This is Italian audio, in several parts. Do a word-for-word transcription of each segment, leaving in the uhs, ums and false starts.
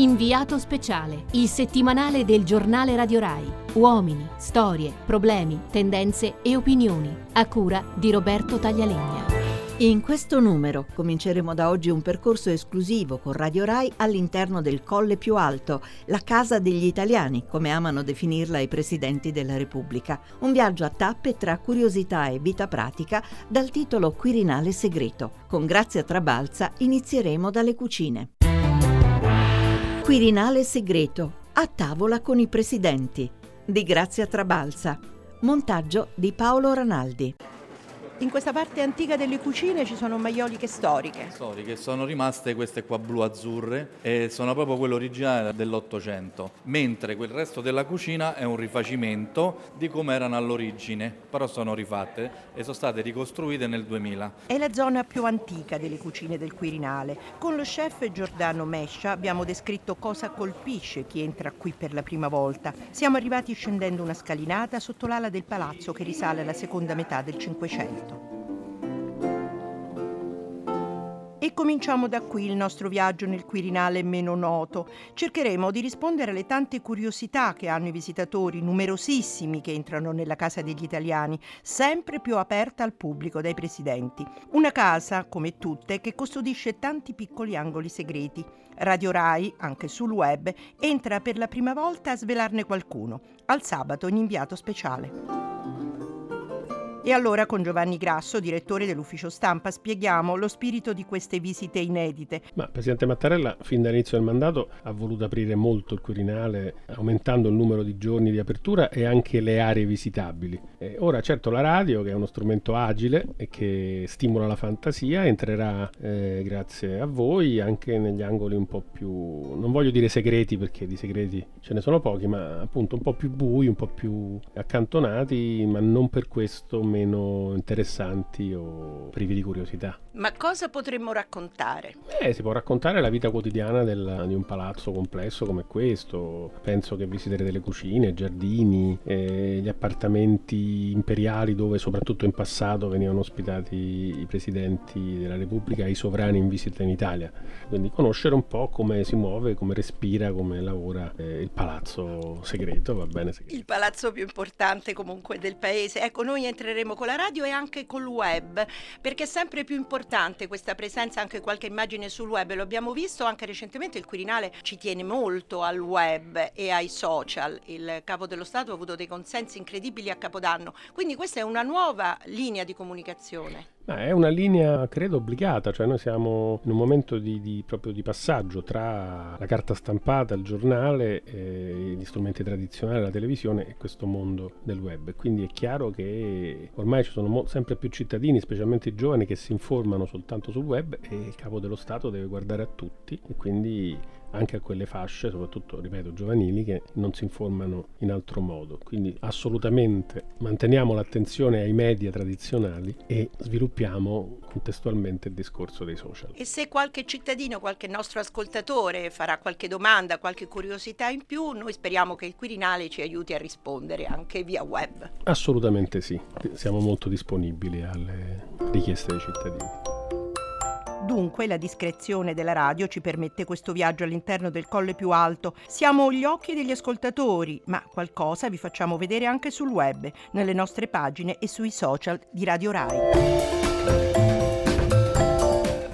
Inviato speciale, il settimanale del giornale Radio Rai. Uomini, storie, problemi, tendenze e opinioni, a cura di Roberto Taglialegna. In questo numero cominceremo da oggi un percorso esclusivo con Radio Rai all'interno del Colle più alto, la Casa degli Italiani, come amano definirla i presidenti della Repubblica. Un viaggio a tappe tra curiosità e vita pratica dal titolo Quirinale segreto. Con Grazia Trabalza inizieremo dalle cucine. Quirinale segreto, a tavola con i presidenti, di Grazia Trabalza. Montaggio di Paolo Ranaldi. In questa parte antica delle cucine ci sono maioliche storiche. Storiche, sono rimaste queste qua blu-azzurre e sono proprio quelle originali dell'Ottocento, mentre quel resto della cucina è un rifacimento di come erano all'origine, però sono rifatte e sono state ricostruite nel duemila. È la zona più antica delle cucine del Quirinale. Con lo chef Giordano Mescia abbiamo descritto cosa colpisce chi entra qui per la prima volta. Siamo arrivati scendendo una scalinata sotto l'ala del palazzo che risale alla seconda metà del Cinquecento. E cominciamo da qui il nostro viaggio nel Quirinale meno noto. Cercheremo di rispondere alle tante curiosità che hanno i visitatori, numerosissimi, che entrano nella Casa degli Italiani, sempre più aperta al pubblico dai presidenti. Una casa, come tutte, che custodisce tanti piccoli angoli segreti. Radio Rai, anche sul web, entra per la prima volta a svelarne qualcuno. Al sabato in inviato speciale. E allora con Giovanni Grasso, direttore dell'ufficio stampa, spieghiamo lo spirito di queste visite inedite. Ma il presidente Mattarella fin dall'inizio del mandato ha voluto aprire molto il Quirinale, aumentando il numero di giorni di apertura e anche le aree visitabili. E ora certo la radio, che è uno strumento agile e che stimola la fantasia, entrerà eh, grazie a voi anche negli angoli un po' più, non voglio dire segreti perché di segreti ce ne sono pochi, ma appunto un po' più bui, un po' più accantonati, ma non per questo meno interessanti o privi di curiosità. Ma cosa potremmo raccontare? Eh, si può raccontare la vita quotidiana del, di un palazzo complesso come questo. Penso che visiterete le cucine, i giardini, eh, gli appartamenti imperiali dove soprattutto in passato venivano ospitati i presidenti della Repubblica e i sovrani in visita in Italia. Quindi conoscere un po' come si muove, come respira, come lavora eh, il palazzo segreto, va bene? Segreto. Il palazzo più importante comunque del paese. Ecco, noi entreremo con la radio e anche col web, perché è sempre più importante questa presenza, anche qualche immagine sul web, lo abbiamo visto anche recentemente, il Quirinale ci tiene molto al web e ai social, il capo dello Stato ha avuto dei consensi incredibili a Capodanno, quindi questa è una nuova linea di comunicazione. Ma è una linea, credo, obbligata, cioè noi siamo in un momento di, di, proprio di passaggio tra la carta stampata, il giornale, eh, gli strumenti tradizionali, la televisione e questo mondo del web. Quindi è chiaro che ormai ci sono mo- sempre più cittadini, specialmente i giovani, che si informano soltanto sul web e il capo dello Stato deve guardare a tutti e quindi anche a quelle fasce, soprattutto, ripeto, giovanili, che non si informano in altro modo. Quindi assolutamente manteniamo l'attenzione ai media tradizionali e sviluppiamo contestualmente il discorso dei social. E se qualche cittadino, qualche nostro ascoltatore farà qualche domanda, qualche curiosità in più, noi speriamo che il Quirinale ci aiuti a rispondere anche via web. Assolutamente sì, siamo molto disponibili alle richieste dei cittadini. Dunque la discrezione della radio ci permette questo viaggio all'interno del Colle più alto. Siamo gli occhi degli ascoltatori, ma qualcosa vi facciamo vedere anche sul web, nelle nostre pagine e sui social di Radio Rai.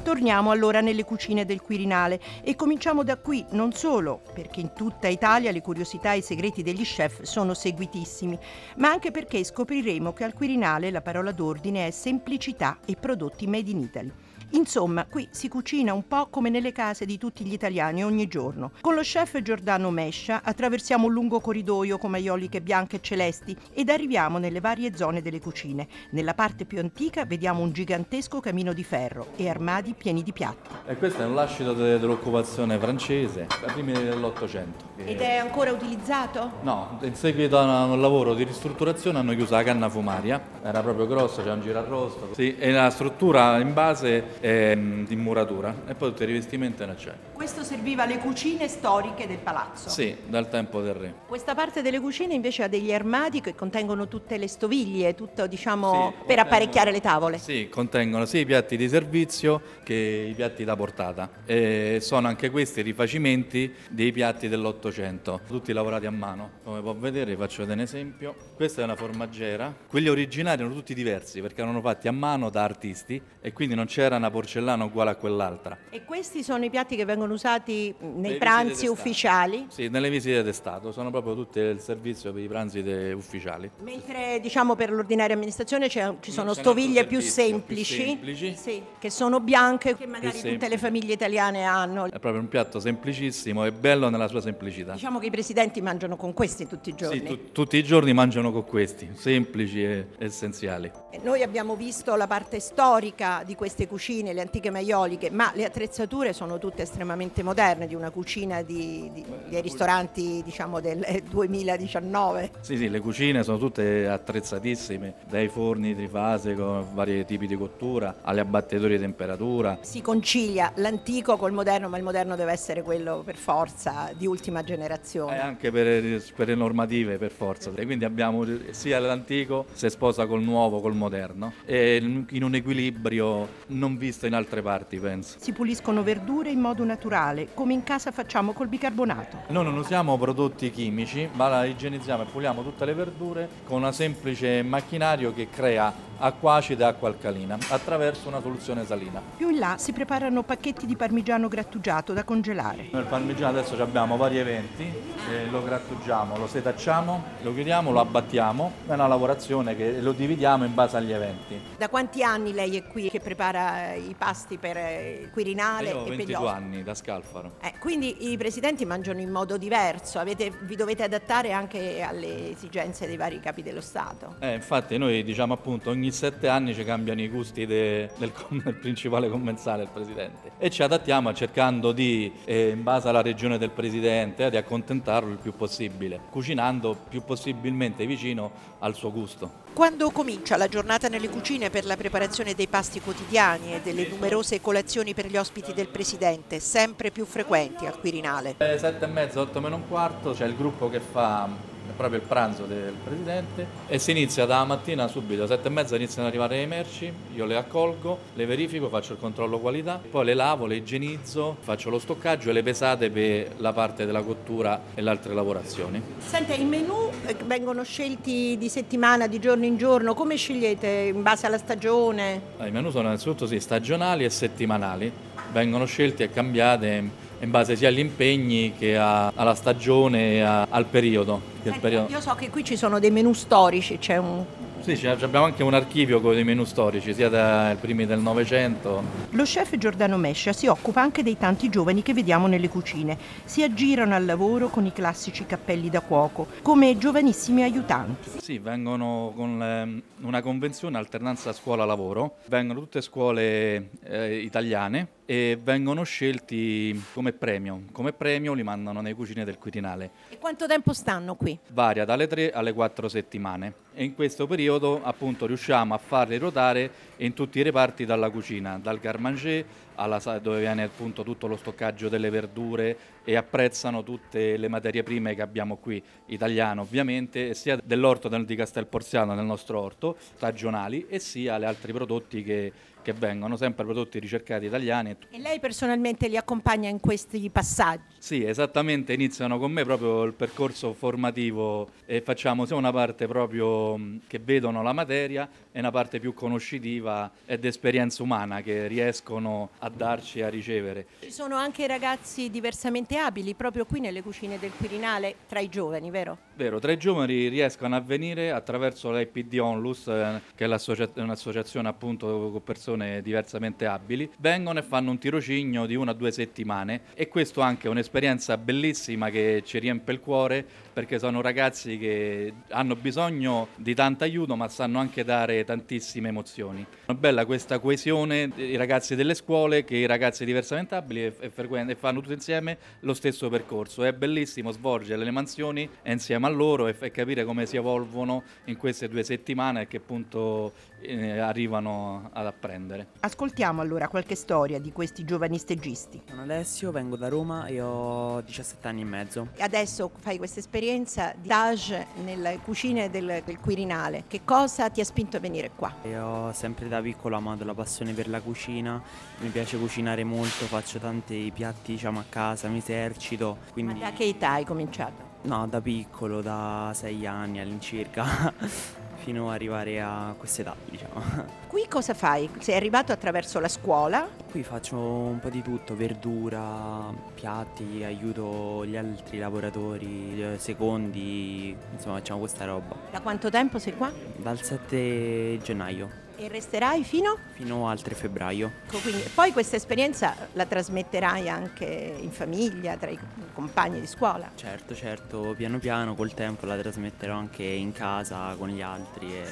Torniamo allora nelle cucine del Quirinale e cominciamo da qui, non solo perché in tutta Italia le curiosità e i segreti degli chef sono seguitissimi, ma anche perché scopriremo che al Quirinale la parola d'ordine è semplicità e prodotti made in Italy. Insomma, qui si cucina un po' come nelle case di tutti gli italiani ogni giorno. Con lo chef Giordano Mescia attraversiamo un lungo corridoio con maioliche bianche e celesti ed arriviamo nelle varie zone delle cucine. Nella parte più antica vediamo un gigantesco camino di ferro e armadi pieni di piatti. E questo è un lascito de- dell'occupazione francese, a primi dell'Ottocento. Ed è ancora utilizzato? No, in seguito a un lavoro di ristrutturazione hanno chiuso la canna fumaria, era proprio grossa, c'era un girarrosto. Sì, e la struttura in base ehm, di muratura, e poi tutti i rivestimenti in acciaio. Questo serviva alle cucine storiche del palazzo? Sì, dal tempo del re. Questa parte delle cucine invece ha degli armadi che contengono tutte le stoviglie, tutto diciamo sì, per apparecchiare le tavole? Sì, contengono sia i piatti di servizio che i piatti da portata. E sono anche questi rifacimenti dei piatti dell'Ottocento, tutti lavorati a mano. Come può vedere, vi faccio vedere un esempio. Questa è una formaggera. Quelli originali erano tutti diversi perché erano fatti a mano da artisti e quindi non c'era una porcellana uguale a quell'altra. E questi sono i piatti che vengono usati nei le pranzi ufficiali? Sì, nelle visite di Stato. Sono proprio tutto il servizio per i pranzi ufficiali. Mentre diciamo per l'ordinaria amministrazione ci sono stoviglie più semplici, più semplici. Sì, che sono bianche, che magari tutte le famiglie italiane hanno. È proprio un piatto semplicissimo e bello nella sua semplicità. Diciamo che i presidenti mangiano con questi tutti i giorni. Sì, tu, tutti i giorni mangiano con questi, semplici e essenziali. E noi abbiamo visto la parte storica di queste cucine, le antiche maioliche, ma le attrezzature sono tutte estremamente moderne di una cucina di, di, Beh, dei ristoranti diciamo del duemiladiciannove. Sì, sì, le cucine sono tutte attrezzatissime, dai forni trifase con vari tipi di cottura, alle abbattitori di temperatura. Si concilia l'antico col moderno, ma il moderno deve essere quello per forza di ultima generazione. E anche per, per le normative per forza, e quindi abbiamo sia l'antico si sposa col nuovo, col moderno, e in un equilibrio non visto in altre parti, penso. Si puliscono verdure in modo naturale, come in casa facciamo col bicarbonato. Noi non usiamo prodotti chimici, ma igienizziamo e puliamo tutte le verdure con un semplice macchinario che crea acqua acida e acqua alcalina attraverso una soluzione salina. Più in là si preparano pacchetti di parmigiano grattugiato da congelare. Noi il parmigiano adesso abbiamo vari eventi, eh, lo grattugiamo, lo setacciamo, lo chiudiamo, lo abbattiamo, è una lavorazione che lo dividiamo in base agli eventi. Da quanti anni lei è qui che prepara i pasti per il Quirinale? Io ho e ventidue anni, da Scalfaro. Eh, quindi i presidenti mangiano in modo diverso, avete, vi dovete adattare anche alle esigenze dei vari capi dello Stato. Eh, infatti noi diciamo appunto ogni Ogni sette anni ci cambiano i gusti de, del, del principale commensale del Presidente e ci adattiamo cercando di, eh, in base alla regione del Presidente, eh, di accontentarlo il più possibile, cucinando più possibilmente vicino al suo gusto. Quando comincia la giornata nelle cucine per la preparazione dei pasti quotidiani e delle numerose colazioni per gli ospiti del Presidente, sempre più frequenti al Quirinale? Eh, sette e mezza, otto meno un quarto, c'è il gruppo che fa è proprio il pranzo del Presidente e si inizia dalla mattina subito, alle sette e mezza iniziano ad arrivare le merci, io le accolgo, le verifico, faccio il controllo qualità, poi le lavo, le igienizzo, faccio lo stoccaggio e le pesate per la parte della cottura e le altre lavorazioni. Senta, i menù vengono scelti di settimana, di giorno in giorno, come scegliete in base alla stagione? I menù sono innanzitutto sì, stagionali e settimanali, vengono scelti e cambiate in base sia agli impegni che a, alla stagione e a, al periodo, che Senti, periodo. Io so che qui ci sono dei menù storici, c'è un... Sì, abbiamo anche un archivio con dei menù storici, sia dai primi del Novecento. Lo chef Giordano Mescia si occupa anche dei tanti giovani che vediamo nelle cucine. Si aggirano al lavoro con i classici cappelli da cuoco, come giovanissimi aiutanti. Sì, vengono con una convenzione alternanza scuola-lavoro. Vengono tutte scuole eh, italiane e vengono scelti come premio. Come premio li mandano nei cucine del Quirinale. E quanto tempo stanno qui? Varia dalle tre alle quattro settimane. E in questo periodo appunto riusciamo a farli ruotare in tutti i reparti dalla cucina, dal garmanger alla sala dove viene appunto tutto lo stoccaggio delle verdure e apprezzano tutte le materie prime che abbiamo qui, italiano ovviamente, sia dell'orto di Castelporziano nel nostro orto, stagionali, e sia gli altri prodotti che, che vengono, sempre prodotti ricercati italiani. E lei personalmente li accompagna in questi passaggi? Sì, esattamente, iniziano con me proprio il percorso formativo e facciamo sia una parte proprio che vedono la materia è una parte più conoscitiva ed esperienza umana che riescono a darci e a ricevere. Ci sono anche ragazzi diversamente abili proprio qui nelle cucine del Quirinale tra i giovani, vero? Vero, tra i giovani riescono a venire attraverso l'I P D Onlus, che è un'associazione appunto con persone diversamente abili, vengono e fanno un tirocinio di una o due settimane e questo anche è un'esperienza bellissima che ci riempie il cuore perché sono ragazzi che hanno bisogno di tanto aiuto ma sanno anche dare tantissime emozioni. È bella questa coesione, i ragazzi delle scuole che i ragazzi diversamente abili e, frequen- e fanno tutti insieme lo stesso percorso. È bellissimo svolgere le mansioni insieme a loro e, f- e capire come si evolvono in queste due settimane e che punto eh, arrivano ad apprendere. difendere. Ascoltiamo allora qualche storia di questi giovani steggisti. Sono Alessio, vengo da Roma e ho diciassette anni e mezzo. Adesso fai questa esperienza di stage nelle cucine del, del Quirinale. Che cosa ti ha spinto a venire qua? Io ho sempre da piccolo amato la passione per la cucina, mi piace cucinare molto, faccio tanti piatti diciamo a casa, mi esercito. Quindi... Ma da che età hai cominciato? No, da piccolo, da sei anni all'incirca. Fino ad arrivare a quest'età, diciamo. Qui cosa fai? Sei arrivato attraverso la scuola? Qui faccio un po' di tutto, verdura, piatti, aiuto gli altri lavoratori, secondi, insomma facciamo questa roba. Da quanto tempo sei qua? Dal sette gennaio. E resterai fino? Fino al tre febbraio. Ecco, quindi, poi questa esperienza la trasmetterai anche in famiglia, tra i compagni di scuola? Certo, certo, piano piano col tempo la trasmetterò anche in casa con gli altri. E...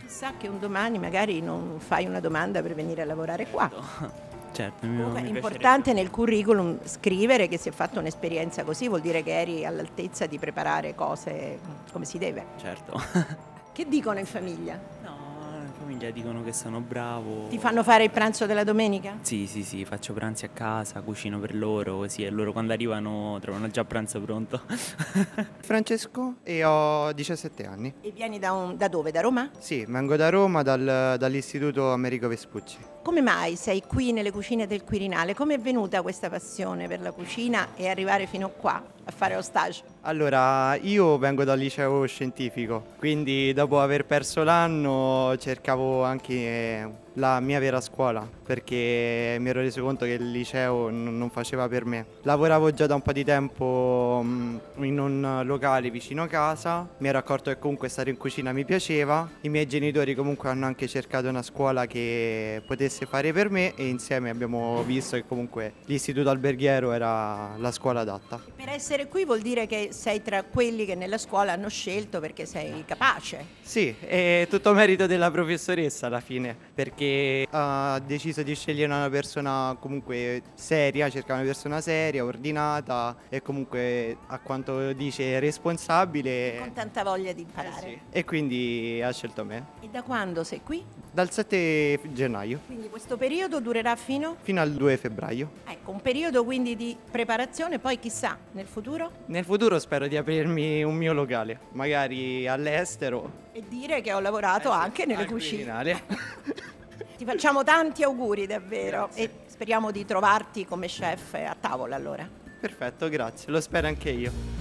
Chissà che un domani magari non fai una domanda per venire a lavorare qua. No. Certo, comunque è importante nel curriculum scrivere che si è fatta un'esperienza così, vuol dire che eri all'altezza di preparare cose come si deve. Certo. Che dicono in famiglia? No. Dicono che sono bravo. Ti fanno fare il pranzo della domenica? Sì, sì, sì, faccio pranzi a casa, cucino per loro, così, e loro quando arrivano trovano già pranzo pronto. Francesco e ho diciassette anni. E vieni da, un, da dove? Da Roma? Sì, vengo da Roma, dal, dall'istituto Amerigo Vespucci. Come mai sei qui nelle cucine del Quirinale? Come è venuta questa passione per la cucina e arrivare fino qua a fare lo stage? Allora, io vengo dal liceo scientifico, quindi dopo aver perso l'anno cercavo anche la mia vera scuola, perché mi ero reso conto che il liceo non faceva per me. Lavoravo già da un po' di tempo in un locale vicino a casa, mi ero accorto che comunque stare in cucina mi piaceva. I miei genitori comunque hanno anche cercato una scuola che potesse fare per me e insieme abbiamo visto che comunque l'istituto alberghiero era la scuola adatta. Per essere qui vuol dire che sei tra quelli che nella scuola hanno scelto perché sei capace. Sì, è tutto merito della professoressa alla fine, perché ha deciso di scegliere una persona comunque seria, cerca una persona seria, ordinata e comunque a quanto dice responsabile. Con tanta voglia di imparare. Eh sì. E quindi ha scelto me. E da quando sei qui? Dal sette gennaio. Quindi questo periodo durerà fino? Fino al due febbraio. Ecco, un periodo quindi di preparazione, poi chissà, nel futuro? Nel futuro spero di aprirmi un mio locale, magari all'estero. E dire che ho lavorato eh, anche nelle cucine. Ti facciamo tanti auguri davvero. Grazie. E speriamo di trovarti come chef a tavola allora. Perfetto, grazie, lo spero anche io.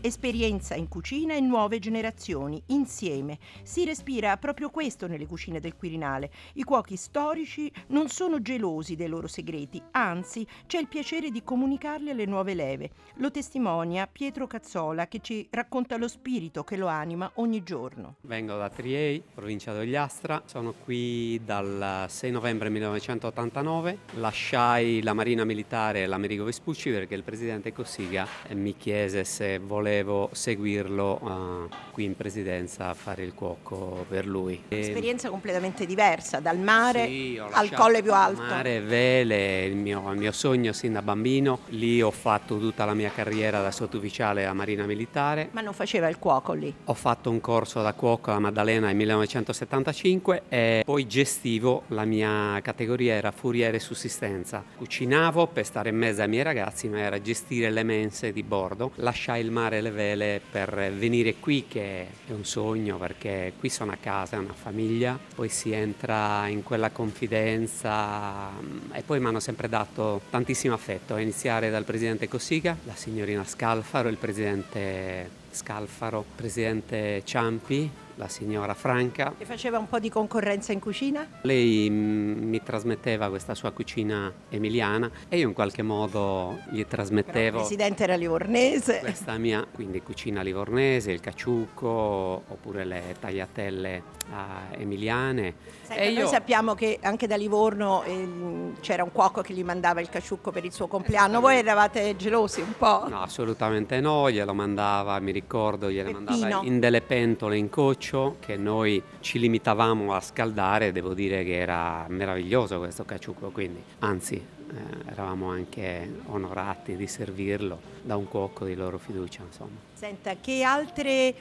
Esperienza in cucina e nuove generazioni, insieme. Si respira proprio questo nelle cucine del Quirinale. I cuochi storici non sono gelosi dei loro segreti, anzi c'è il piacere di comunicarli alle nuove leve. Lo testimonia Pietro Cazzola, che ci racconta lo spirito che lo anima ogni giorno. Vengo da Trier, provincia di Ogliastra, sono qui dal sei novembre millenovecentottantanove, lasciai la Marina Militare e l'Amerigo Vespucci perché il presidente Cossiga mi chiese se volevo Volevo seguirlo uh, qui in presidenza a fare il cuoco per lui. Un'esperienza completamente diversa, dal mare sì, al colle più alto. Mare, vele, il mio, il mio sogno sin da bambino. Lì ho fatto tutta la mia carriera da sottufficiale alla Marina Militare. Ma non faceva il cuoco lì? Ho fatto un corso da cuoco alla Maddalena nel millenovecentosettantacinque e poi gestivo, la mia categoria era furiere sussistenza. Cucinavo per stare in mezzo ai miei ragazzi, ma era gestire le mense di bordo. Lasciai il mare, le vele, per venire qui, che è un sogno perché qui sono a casa, è una famiglia, poi si entra in quella confidenza e poi mi hanno sempre dato tantissimo affetto, a iniziare dal presidente Cossiga, la signorina Scalfaro, il presidente Scalfaro, presidente Ciampi, la signora Franca. E faceva un po' di concorrenza in cucina? Lei mi trasmetteva questa sua cucina emiliana e io in qualche modo gli trasmettevo. Il presidente era livornese. Questa mia, quindi cucina livornese, il caciucco oppure le tagliatelle uh, emiliane. Senta, e noi io... sappiamo che anche da Livorno eh, c'era un cuoco che gli mandava il caciucco per il suo compleanno. Voi eravate gelosi un po'? No, assolutamente no, glielo mandava, mi ricordo, glielo Peppino. mandava in delle pentole in coccio che noi ci limitavamo a scaldare. Devo dire che era meraviglioso questo caciucco, quindi anzi eh, eravamo anche onorati di servirlo da un cuoco di loro fiducia, insomma. Senta, che altre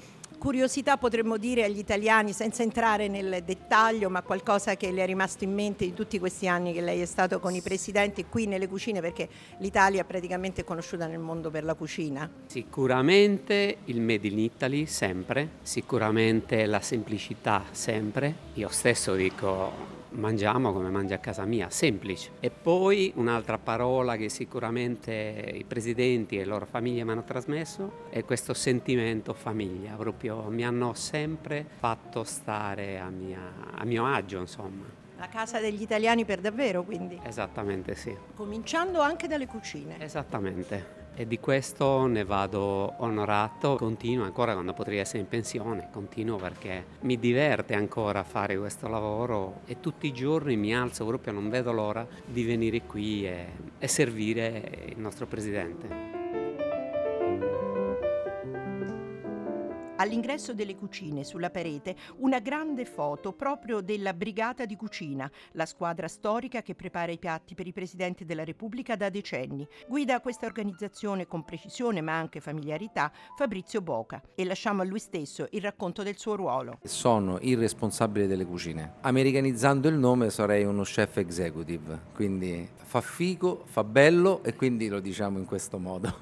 curiosità, potremmo dire, agli italiani, senza entrare nel dettaglio, ma qualcosa che le è rimasto in mente di tutti questi anni che lei è stato con i presidenti qui nelle cucine, perché l'Italia praticamente è conosciuta nel mondo per la cucina? Sicuramente il Made in Italy, sempre, sicuramente la semplicità, sempre. Io stesso dico, mangiamo come mangia a casa mia, semplice. E poi un'altra parola che sicuramente i presidenti e le loro famiglie mi hanno trasmesso è questo sentimento famiglia, proprio mi hanno sempre fatto stare a, mia, a mio agio, insomma. La casa degli italiani per davvero, quindi? Esattamente, sì. Cominciando anche dalle cucine. Esattamente. E di questo ne vado onorato, continuo ancora quando potrei essere in pensione, continuo perché mi diverte ancora fare questo lavoro e tutti i giorni mi alzo proprio, non vedo l'ora di venire qui e, e servire il nostro presidente. All'ingresso delle cucine, sulla parete, una grande foto proprio della Brigata di Cucina, la squadra storica che prepara i piatti per i presidenti della Repubblica da decenni. Guida questa organizzazione con precisione ma anche familiarità Fabrizio Boca, e lasciamo a lui stesso il racconto del suo ruolo. Sono il responsabile delle cucine. Americanizzando il nome sarei uno chef executive, quindi fa figo, fa bello e quindi lo diciamo in questo modo.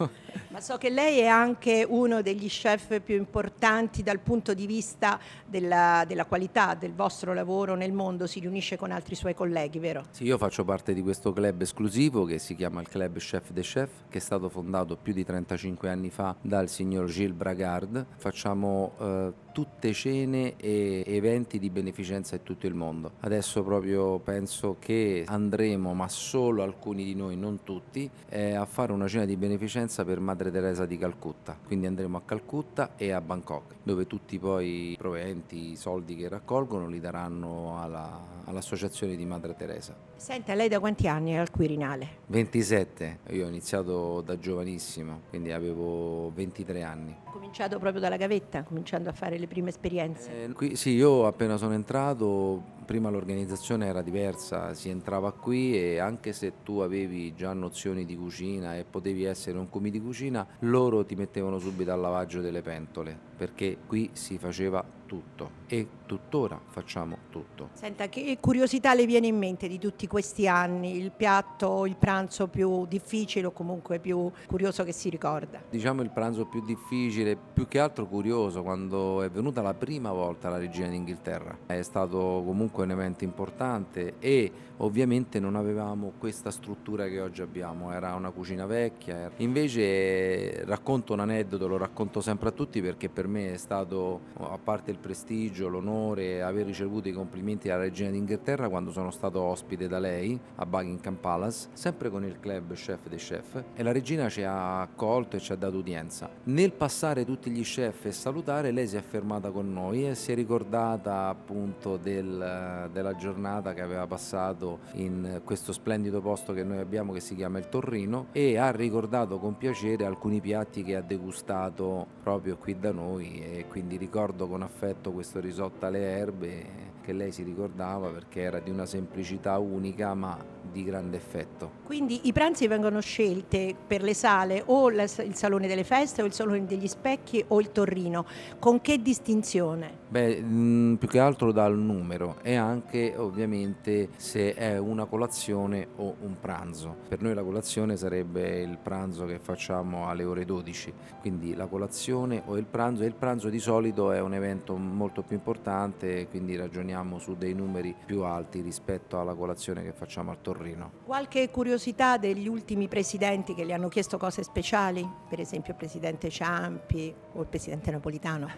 Ma so che lei è anche uno degli chef più importanti dal punto di vista della, della qualità del vostro lavoro nel mondo, si riunisce con altri suoi colleghi, vero? Sì, io faccio parte di questo club esclusivo che si chiama il Club Chef de Chef, che è stato fondato più di trentacinque anni fa dal signor Gilles Bragard. Facciamo eh, tutte cene e eventi di beneficenza in tutto il mondo. Adesso proprio penso che andremo, ma solo alcuni di noi, non tutti, eh, a fare una cena di beneficenza per Madre Teresa di Calcutta, quindi andremo a Calcutta e a Bangkok, dove tutti poi i proventi, i soldi che raccolgono li daranno alla, all'associazione di Madre Teresa. Senta, lei da quanti anni è al Quirinale? ventisette, io ho iniziato da giovanissimo, quindi avevo ventitré anni. Ho cominciato proprio dalla gavetta, cominciando a fare le prime esperienze. Eh, qui, sì, io appena sono entrato, prima l'organizzazione era diversa, si entrava qui e anche se tu avevi già nozioni di cucina e potevi essere un commis di cucina, loro ti mettevano subito al lavaggio delle pentole, perché qui si faceva tutto e tuttora facciamo tutto. Senta, che curiosità le viene in mente di tutti questi anni? Il piatto, il pranzo più difficile o comunque più curioso che si ricorda? Diciamo il pranzo più difficile, più che altro curioso, quando è venuta la prima volta la regina d'Inghilterra. È stato comunque un evento importante e ovviamente non avevamo questa struttura che oggi abbiamo, era una cucina vecchia. Invece racconto un aneddoto, lo racconto sempre a tutti perché per me è stato, a parte il prestigio, l'onore, aver ricevuto i complimenti dalla regina d'Inghilterra quando sono stato ospite da lei a Buckingham Palace, sempre con il club Chef dei Chef, e la regina ci ha accolto e ci ha dato udienza. Nel passare tutti gli chef e salutare, lei si è fermata con noi e si è ricordata appunto del, della giornata che aveva passato in questo splendido posto che noi abbiamo, che si chiama il Torrino, e ha ricordato con piacere alcuni piatti che ha degustato proprio qui da noi. E quindi ricordo con affetto questo risotto alle erbe che lei si ricordava perché era di una semplicità unica ma di grande effetto. Quindi i pranzi vengono scelte per le sale o il salone delle feste o il salone degli specchi o il Torrino, con che distinzione? Beh, mh, più che altro dal numero e anche ovviamente se è una colazione o un pranzo. Per noi la colazione sarebbe il pranzo che facciamo alle ore dodici, quindi la colazione o il pranzo, e il pranzo di solito è un evento molto più importante, quindi ragioniamo su dei numeri più alti rispetto alla colazione che facciamo al Torrino. Qualche curiosità degli ultimi presidenti che le hanno chiesto cose speciali, per esempio il presidente Ciampi o il presidente Napolitano?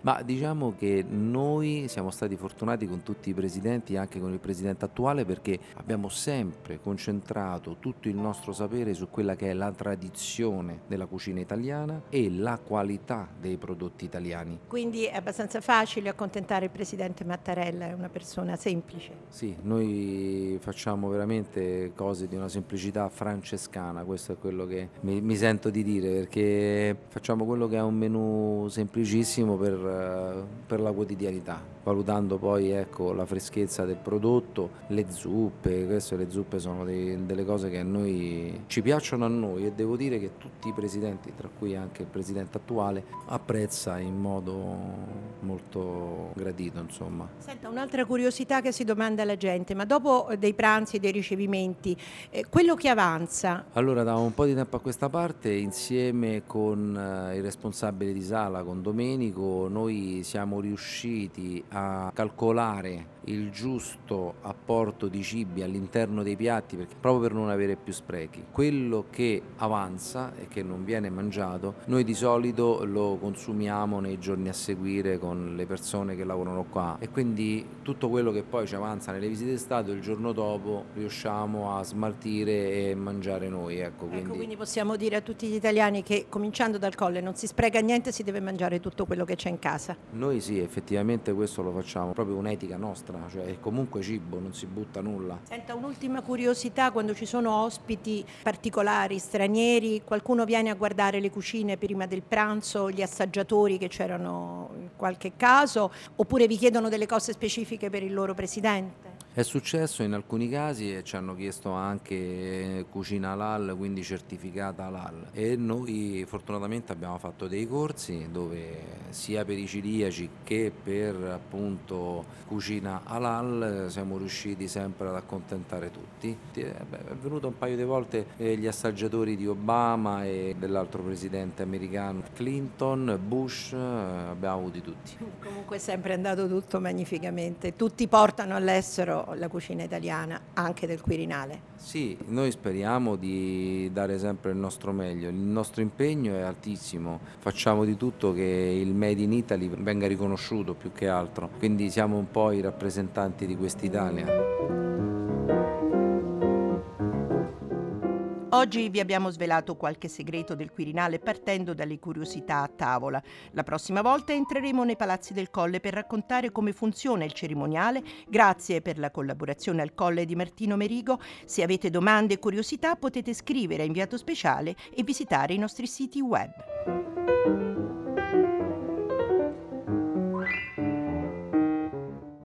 Ma diciamo che noi siamo stati fortunati con tutti i presidenti e anche con il presidente attuale, perché abbiamo sempre concentrato tutto il nostro sapere su quella che è la tradizione della cucina italiana e la qualità dei prodotti italiani. Quindi è abbastanza facile accontentare il presidente Mattarella, è una persona semplice? Sì, noi facciamo veramente veramente cose di una semplicità francescana, questo è quello che mi, mi sento di dire, perché facciamo quello che è un menù semplicissimo per, per la quotidianità, valutando poi ecco, la freschezza del prodotto, le zuppe, queste le zuppe sono dei, delle cose che a noi ci piacciono a noi e devo dire che tutti i presidenti, tra cui anche il presidente attuale, apprezza in modo molto gradito, insomma. Senta, un'altra curiosità che si domanda alla gente, ma dopo dei pranzi e dei ricevimenti, eh, quello che avanza? Allora, da un po' di tempo a questa parte, insieme con eh, il responsabile di sala, con Domenico, noi siamo riusciti a calcolare il giusto apporto di cibi all'interno dei piatti, perché, proprio per non avere più sprechi. Quello che avanza e che non viene mangiato, noi di solito lo consumiamo nei giorni a seguire con le persone che lavorano qua, e quindi tutto quello che poi ci avanza nelle visite d'estate il giorno dopo riusciamo a smaltire e mangiare noi. Ecco, quindi... ecco, quindi possiamo dire a tutti gli italiani che, cominciando dal Colle, non si spreca niente, si deve mangiare tutto quello che c'è in casa. Noi sì, effettivamente questo lo facciamo, proprio un'etica nostra. Cioè è comunque cibo, non si butta nulla. Senta, un'ultima curiosità, quando ci sono ospiti particolari, stranieri, qualcuno viene a guardare le cucine prima del pranzo, gli assaggiatori che c'erano in qualche caso, oppure vi chiedono delle cose specifiche per il loro presidente? È successo in alcuni casi e ci hanno chiesto anche cucina halal, quindi certificata halal, e noi fortunatamente abbiamo fatto dei corsi dove sia per i celiaci che per appunto cucina halal siamo riusciti sempre ad accontentare tutti. È venuto un paio di volte gli assaggiatori di Obama e dell'altro presidente americano, Clinton, Bush, abbiamo avuti tutti. Comunque è sempre andato tutto magnificamente, tutti portano all'estero la cucina italiana, anche del Quirinale. Sì, noi speriamo di dare sempre il nostro meglio, il nostro impegno è altissimo, facciamo di tutto che il Made in Italy venga riconosciuto più che altro, quindi siamo un po' i rappresentanti di quest'Italia. Oggi vi abbiamo svelato qualche segreto del Quirinale partendo dalle curiosità a tavola. La prossima volta entreremo nei palazzi del Colle per raccontare come funziona il cerimoniale. Grazie per la collaborazione al Colle di Martino Merigo. Se avete domande e curiosità potete scrivere a inviato speciale e visitare i nostri siti web.